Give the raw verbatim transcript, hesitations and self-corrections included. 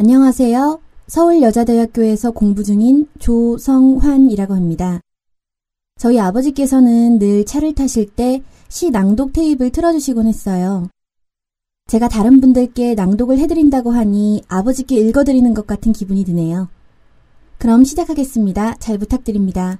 안녕하세요. 서울여자대학교에서 공부 중인 조성환이라고 합니다. 저희 아버지께서는 늘 차를 타실 때 시 낭독 테이프를 틀어주시곤 했어요. 제가 다른 분들께 낭독을 해드린다고 하니 아버지께 읽어드리는 것 같은 기분이 드네요. 그럼 시작하겠습니다. 잘 부탁드립니다.